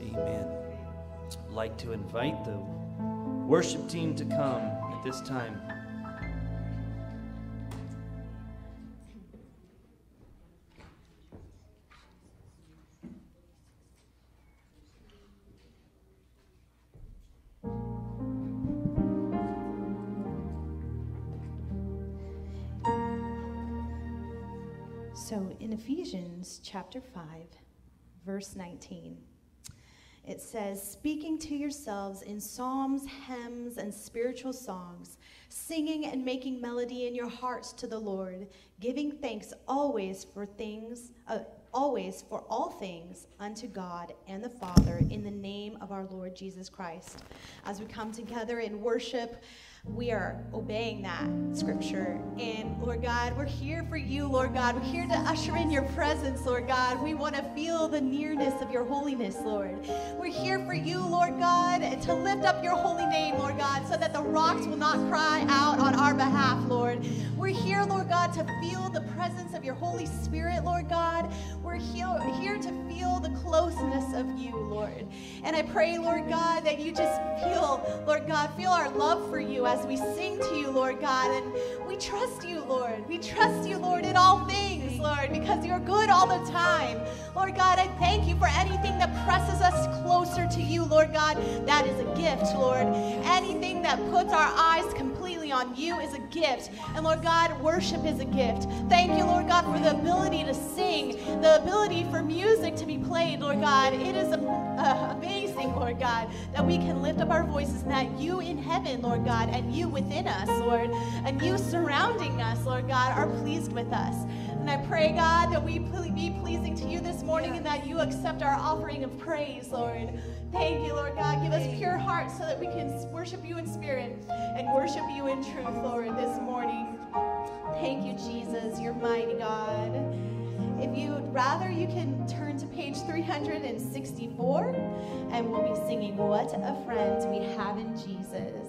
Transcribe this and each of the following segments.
Amen. I'd like to invite the worship team to come at this time. So in Ephesians chapter 5, verse 19, it says, speaking to yourselves in psalms, hymns, and spiritual songs, singing and making melody in your hearts to the Lord, giving thanks always for all things unto God and the Father in the name of our Lord Jesus Christ. As we come together in worship, we are obeying that scripture. And Lord God, we're here for you, Lord God. We're here to usher in your presence, Lord God. We want to feel the nearness of your holiness, Lord. We're here for you, Lord God, and to lift up your holy name, Lord God, so that the rocks will not cry out on our behalf, Lord. We're here, Lord God, to feel the presence of your Holy Spirit, Lord God. We're here to feel the closeness of you, Lord. And I pray, Lord God, that you just feel, Lord God, feel our love for you as we sing to you, Lord God, and we trust you, Lord. We trust you, Lord, in all things, Lord, because you're good all the time. Lord God, I thank you for anything that presses us closer to you, Lord God. That is a gift, Lord. Anything that puts our eyes completely on you is a gift. And Lord God, worship is a gift. Thank you, Lord God, for the ability to sing, the ability for music to be played, Lord God. It is amazing, Lord God, that we can lift up our voices and that you in heaven, Lord God, and you within us, Lord, and you surrounding us, Lord God, are pleased with us. And I pray, God, that we be pleasing to you this morning and that you accept our offering of praise, Lord. Thank you, Lord God. Give us pure hearts so that we can worship you in spirit and worship you in truth, Lord, this morning. Thank you, Jesus. You're mighty, God. If you'd rather, you can turn to page 364, and we'll be singing, What a Friend We Have in Jesus.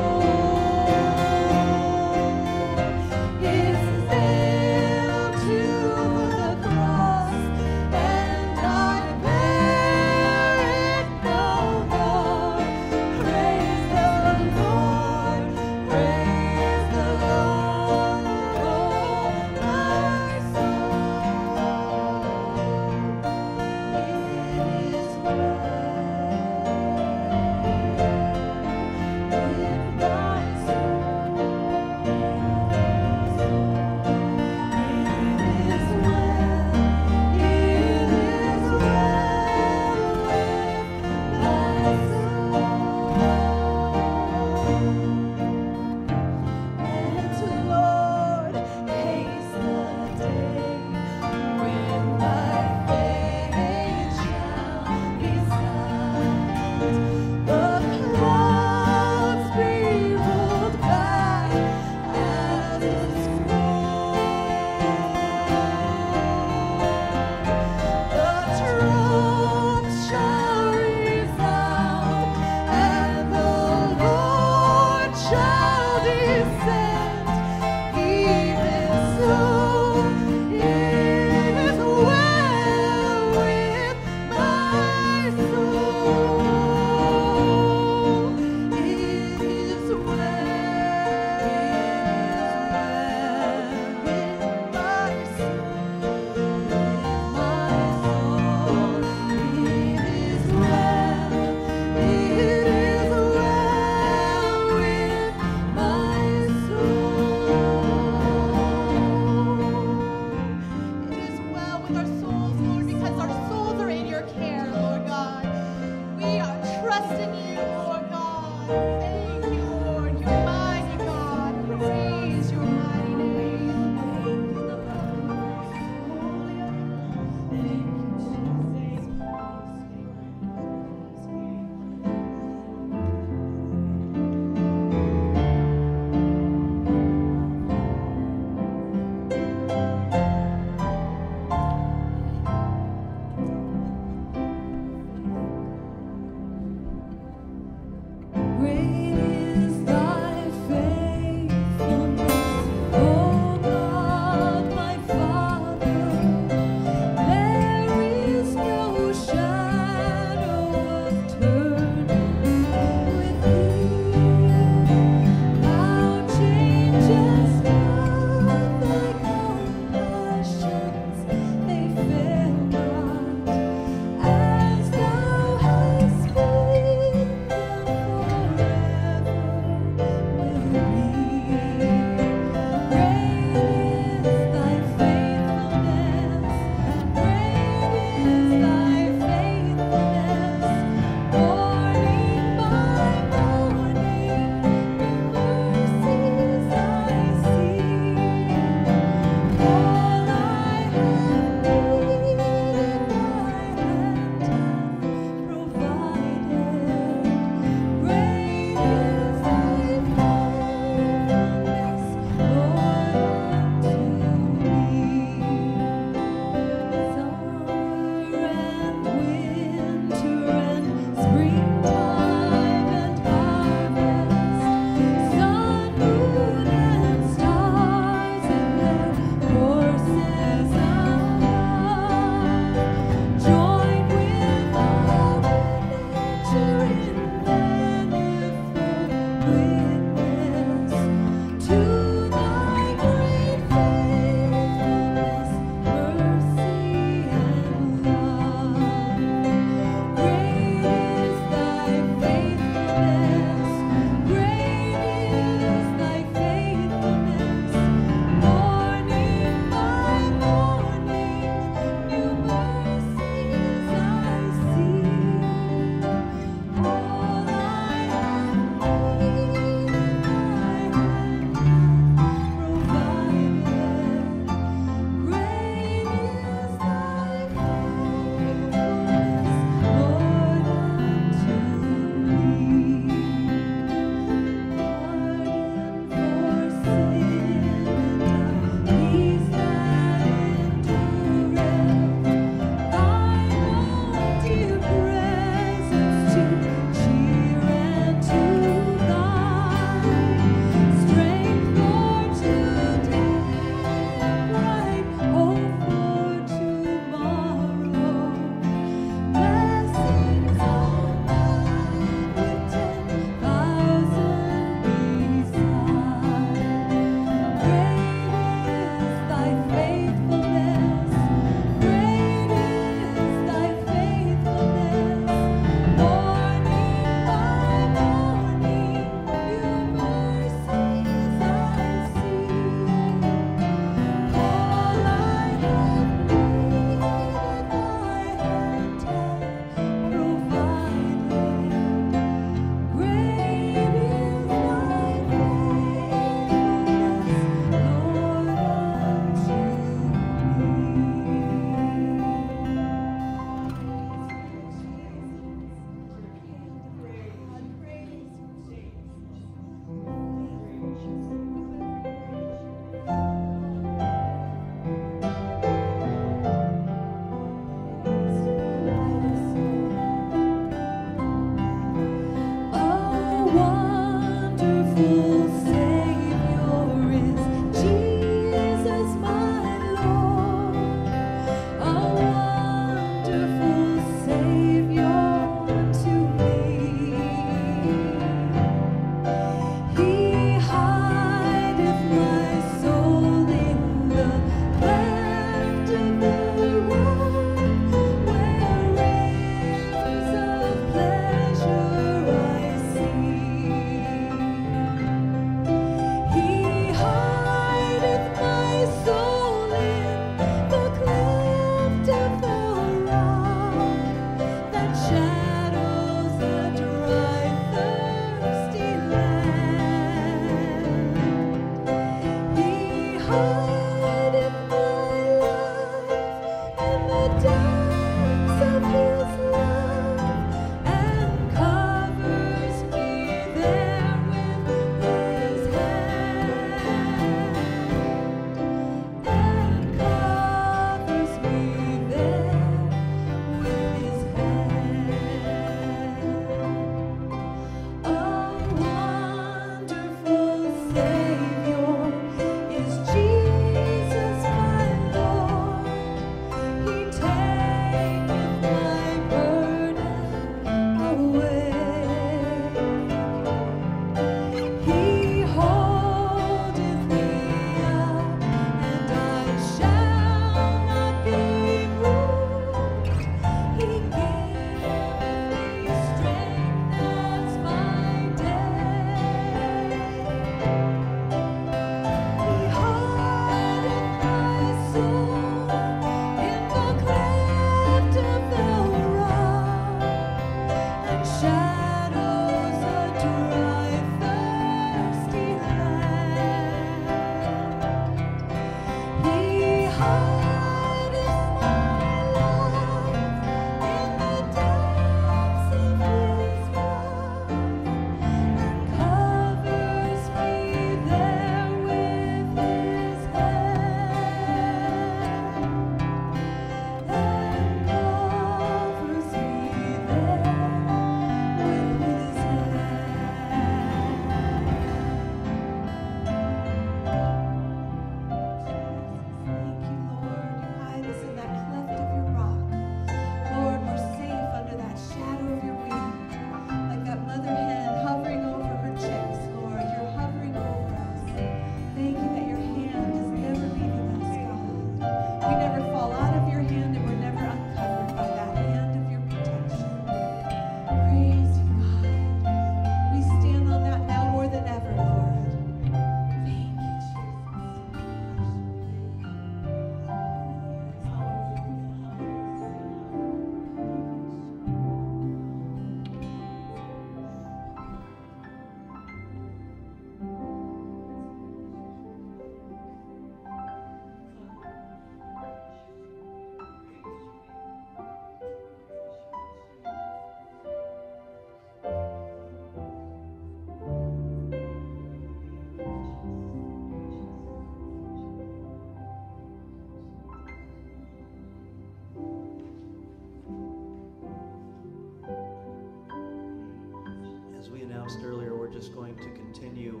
we're just going to continue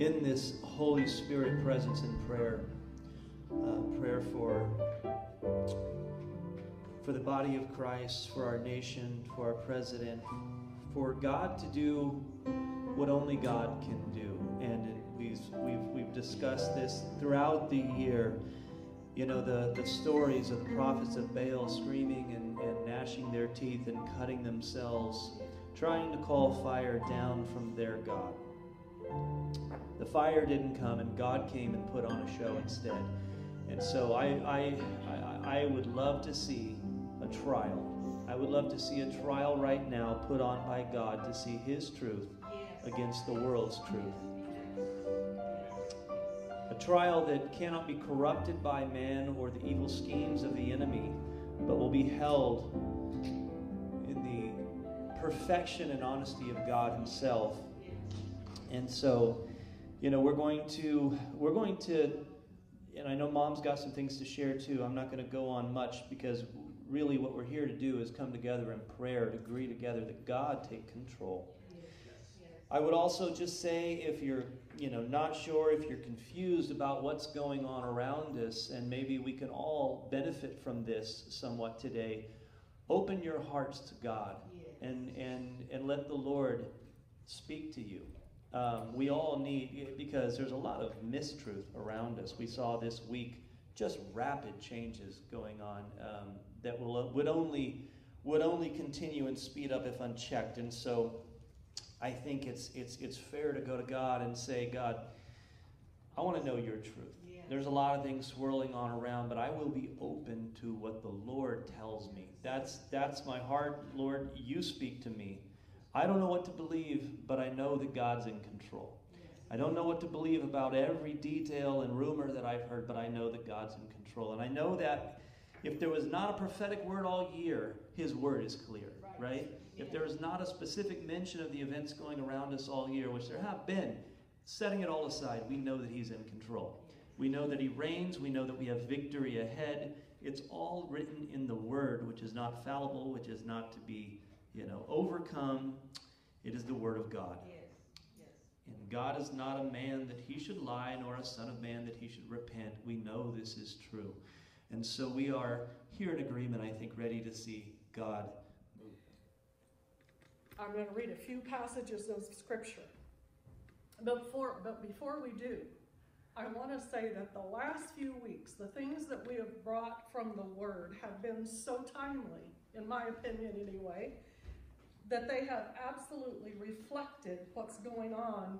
in this Holy Spirit presence in prayer. Prayer for the body of Christ, for our nation, for our president, for God to do what only God can do. And we've discussed this throughout the year. You know, the stories of the prophets of Baal screaming and gnashing their teeth and cutting themselves, trying to call fire down from their God. The fire didn't come, and God came and put on a show instead. And so I would love to see a trial. I would love to see a trial right now put on by God to see His truth against the world's truth. A trial that cannot be corrupted by man or the evil schemes of the enemy, but will be held in the perfection and honesty of God Himself. And so, you know, we're going to, and I know Mom's got some things to share too. I'm not going to go on much, because really what we're here to do is come together in prayer, to agree together that God take control. I would also just say, if you're, you know, not sure, if you're confused about what's going on around us, and maybe we can all benefit from this somewhat today, open your hearts to God and let the Lord speak to you. We all need, because there's a lot of mistruth around us. We saw this week just rapid changes going on that would only continue and speed up if unchecked. And so I think it's fair to go to God and say, God, I want to know your truth. Yeah. There's a lot of things swirling on around, but I will be open to what the Lord tells me. That's my heart. Lord, you speak to me. I don't know what to believe, but I know that God's in control. I don't know what to believe about every detail and rumor that I've heard, but I know that God's in control. And I know that if there was not a prophetic word all year, His word is clear, right? Yeah. If there is not a specific mention of the events going around us all year, which there have been, setting it all aside, we know that He's in control. We know that He reigns. We know that we have victory ahead. It's all written in the word, which is not fallible, which is not to be overcome. It is the word of God. Yes. And God is not a man that He should lie, nor a son of man that He should repent. We know this is true. And so we are here in agreement, I think, ready to see God move. I'm going to read a few passages of Scripture. But before we do, I want to say that the last few weeks, the things that we have brought from the Word have been so timely, in my opinion anyway, that they have absolutely reflected what's going on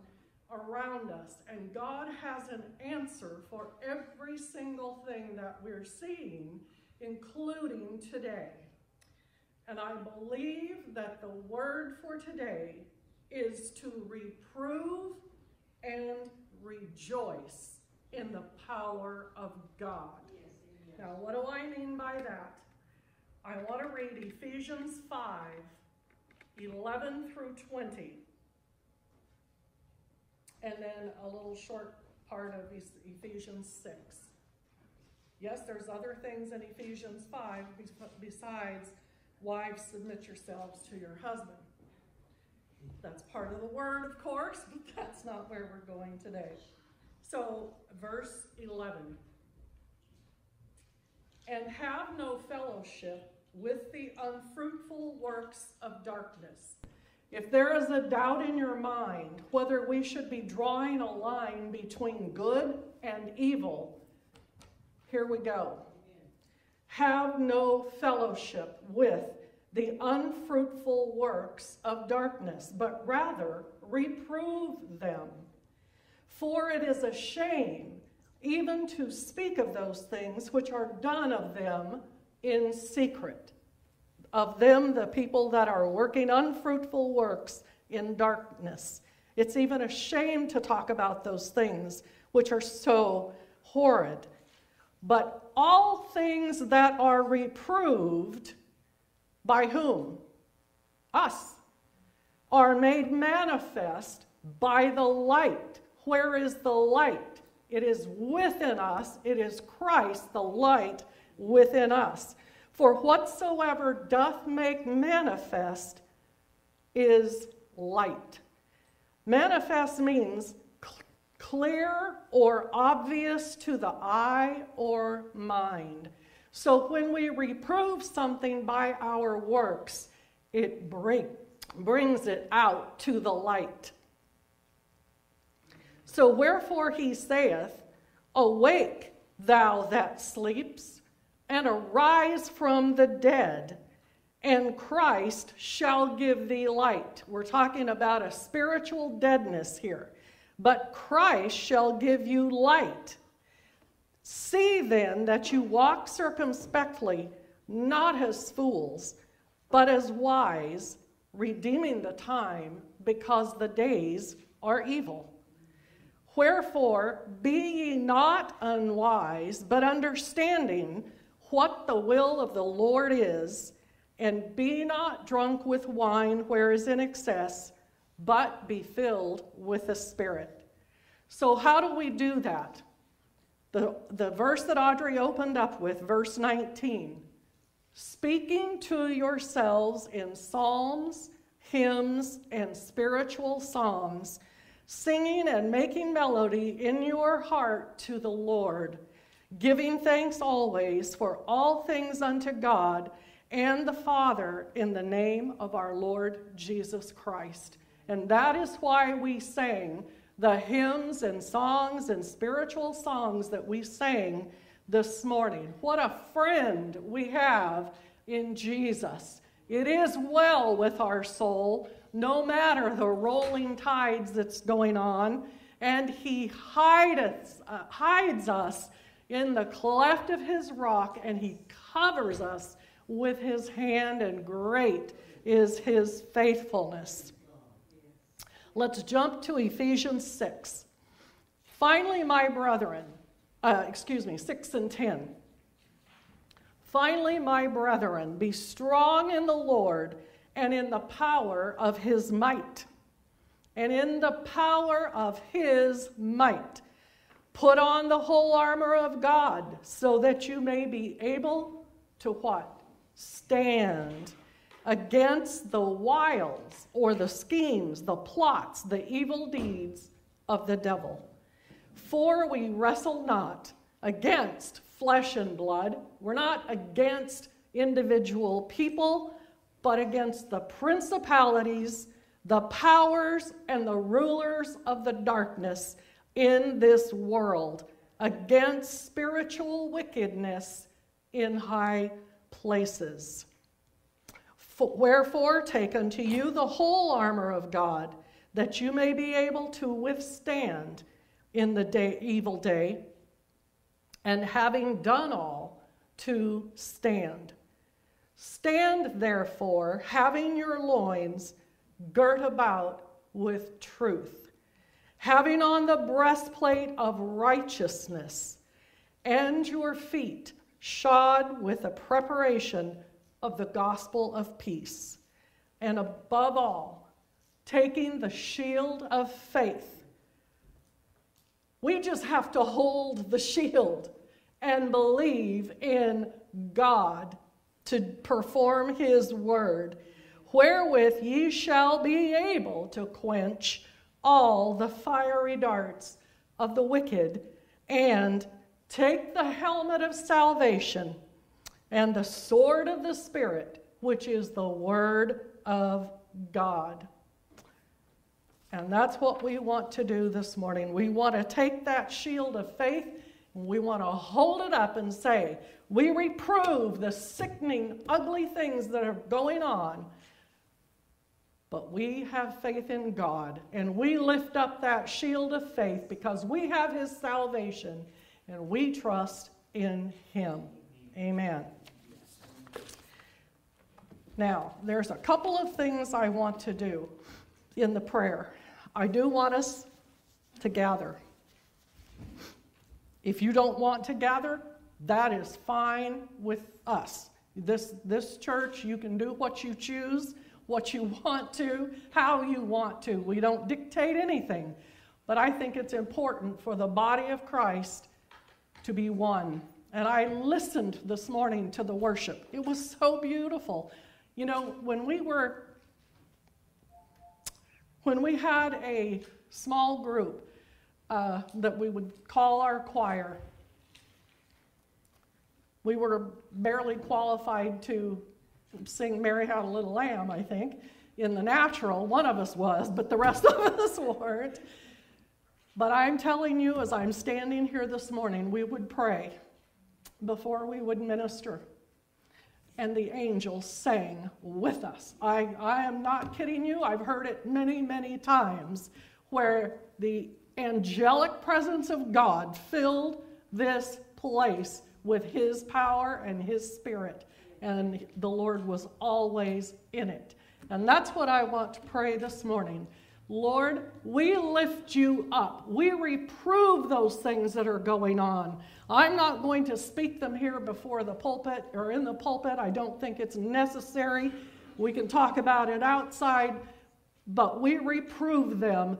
around us. And God has an answer for every single thing that we're seeing, including today. And I believe that the word for today is to reprove and rejoice in the power of God. Yes, yes. Now, what do I mean by that? I want to read Ephesians 5, 11 through 20, and then a little short part of Ephesians 6. Yes, there's other things in Ephesians 5 besides wives, submit yourselves to your husband. That's part of the word, of course, but that's not where we're going today. So, verse 11. And have no fellowship with the unfruitful works of darkness. If there is a doubt in your mind whether we should be drawing a line between good and evil, here we go. Amen. Have no fellowship with the unfruitful works of darkness, but rather reprove them. For it is a shame even to speak of those things which are done of them in secret. Of them, the people that are working unfruitful works in darkness. It's even a shame to talk about those things which are so horrid. But all things that are reproved, by whom? Us. Are made manifest by the light. Where is the light? It is within us. It is Christ, the light within us. For whatsoever doth make manifest is light. Manifest means clear or obvious to the eye or mind. So when we reprove something by our works, it brings it out to the light. So wherefore he saith, Awake, thou that sleeps, and arise from the dead, and Christ shall give thee light. We're talking about a spiritual deadness here. But Christ shall give you light. See then that you walk circumspectly, not as fools, but as wise, redeeming the time, because the days are evil. Wherefore, be ye not unwise, but understanding what the will of the Lord is, and be not drunk with wine where is in excess, but be filled with the Spirit. So how do we do that? The verse that Audrey opened up with, verse 19, speaking to yourselves in psalms, hymns, and spiritual songs, singing and making melody in your heart to the Lord, giving thanks always for all things unto God and the Father in the name of our Lord Jesus Christ. And that is why we sang the hymns and songs and spiritual songs that we sang this morning. What a friend we have in Jesus. It is well with our soul, no matter the rolling tides that's going on. And he hides us in the cleft of his rock, and he covers us with his hand, and great is his faithfulness. Let's jump to Ephesians 6. Finally, my brethren, 6:10. Finally, my brethren, be strong in the Lord and in the power of his might. And in the power of his might, put on the whole armor of God, so that you may be able to what? Stand against the wiles or the schemes, the plots, the evil deeds of the devil. For we wrestle not against flesh and blood. We're not against individual people, but against the principalities, the powers, and the rulers of the darkness in this world, against spiritual wickedness in high places. Wherefore, take unto you the whole armor of God, that you may be able to withstand in the evil day, and having done all, to stand. Stand, therefore, having your loins girt about with truth, having on the breastplate of righteousness, and your feet shod with the preparation of the gospel of peace, and above all, taking the shield of faith. We just have to hold the shield and believe in God to perform his word, wherewith ye shall be able to quench all the fiery darts of the wicked, and take the helmet of salvation and the sword of the Spirit, which is the word of God. And that's what we want to do this morning. We want to take that shield of faith, and we want to hold it up and say, we reprove the sickening, ugly things that are going on, but we have faith in God, and we lift up that shield of faith because we have his salvation, and we trust in him. Amen. Now, there's a couple of things I want to do in the prayer. I do want us to gather. If you don't want to gather, that is fine with us. This church, you can do what you choose, what you want to, how you want to. We don't dictate anything. But I think it's important for the body of Christ to be one. And I listened this morning to the worship. It was so beautiful. You know, when we were when we had a small group that we would call our choir, we were barely qualified to sing Mary Had a Little Lamb, I think, in the natural. One of us was, but the rest of us weren't. But I'm telling you, as I'm standing here this morning, we would pray before we would minister. And the angels sang with us. I am not kidding you. I've heard it many, many times where the angelic presence of God filled this place with his power and his spirit. And the Lord was always in it. And that's what I want to pray this morning. Lord, we lift you up. We reprove those things that are going on. I'm not going to speak them here before the pulpit or in the pulpit. I don't think it's necessary. We can talk about it outside, but we reprove them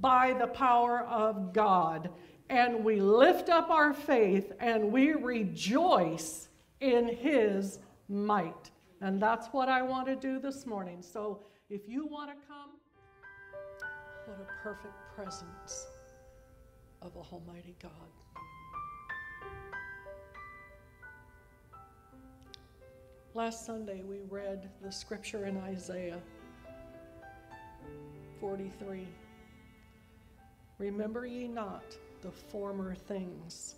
by the power of God. And we lift up our faith and we rejoice in his might. And that's what I want to do this morning. So if you want to come, what a perfect presence of Almighty God. Last Sunday we read the scripture in Isaiah 43. Remember ye not the former things,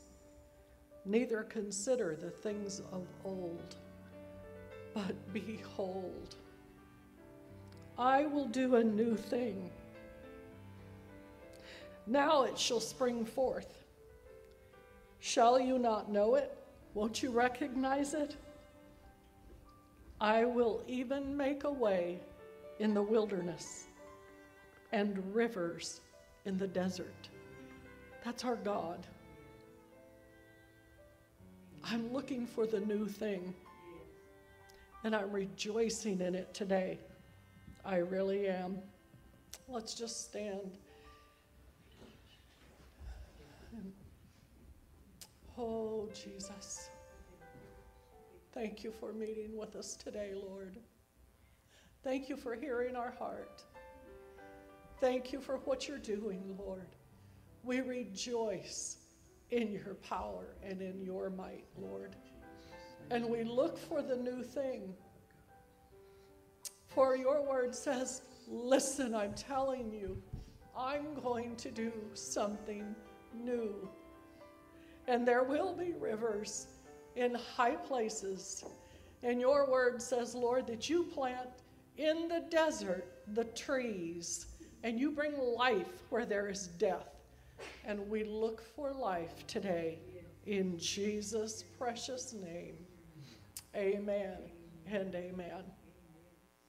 neither consider the things of old. But behold, I will do a new thing. Now it shall spring forth. Shall you not know it? Won't you recognize it? I will even make a way in the wilderness and rivers in the desert. That's our God. I'm looking for the new thing. And I'm rejoicing in it today. I really am. Let's just stand. Oh, Jesus. Thank you for meeting with us today, Lord. Thank you for hearing our heart. Thank you for what you're doing, Lord. We rejoice in your power and in your might, Lord. And we look for the new thing. For your word says, listen, I'm telling you, I'm going to do something new. And there will be rivers in high places. And your word says, Lord, that you plant in the desert the trees, and you bring life where there is death. And we look for life today in Jesus' precious name. Amen and amen.